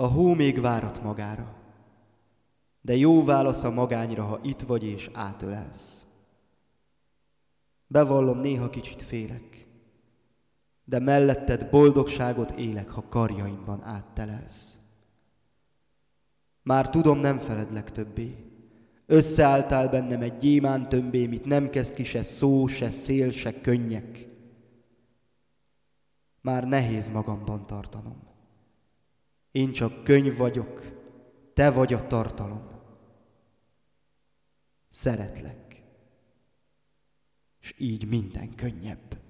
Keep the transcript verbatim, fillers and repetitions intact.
A hó még várat magára, de jó válasz a magányra, ha itt vagy és átölelsz. Bevallom, néha kicsit félek, de melletted boldogságot élek, ha karjaimban áttelelsz. Már tudom, nem feledlek többé, összeálltál bennem egy gyémánt tömbé, mit nem kezd ki se szó, se szél, se könnyek. Már nehéz magamban tartanom. Én csak könyv vagyok, te vagy a tartalom. Szeretlek, s így minden könnyebb.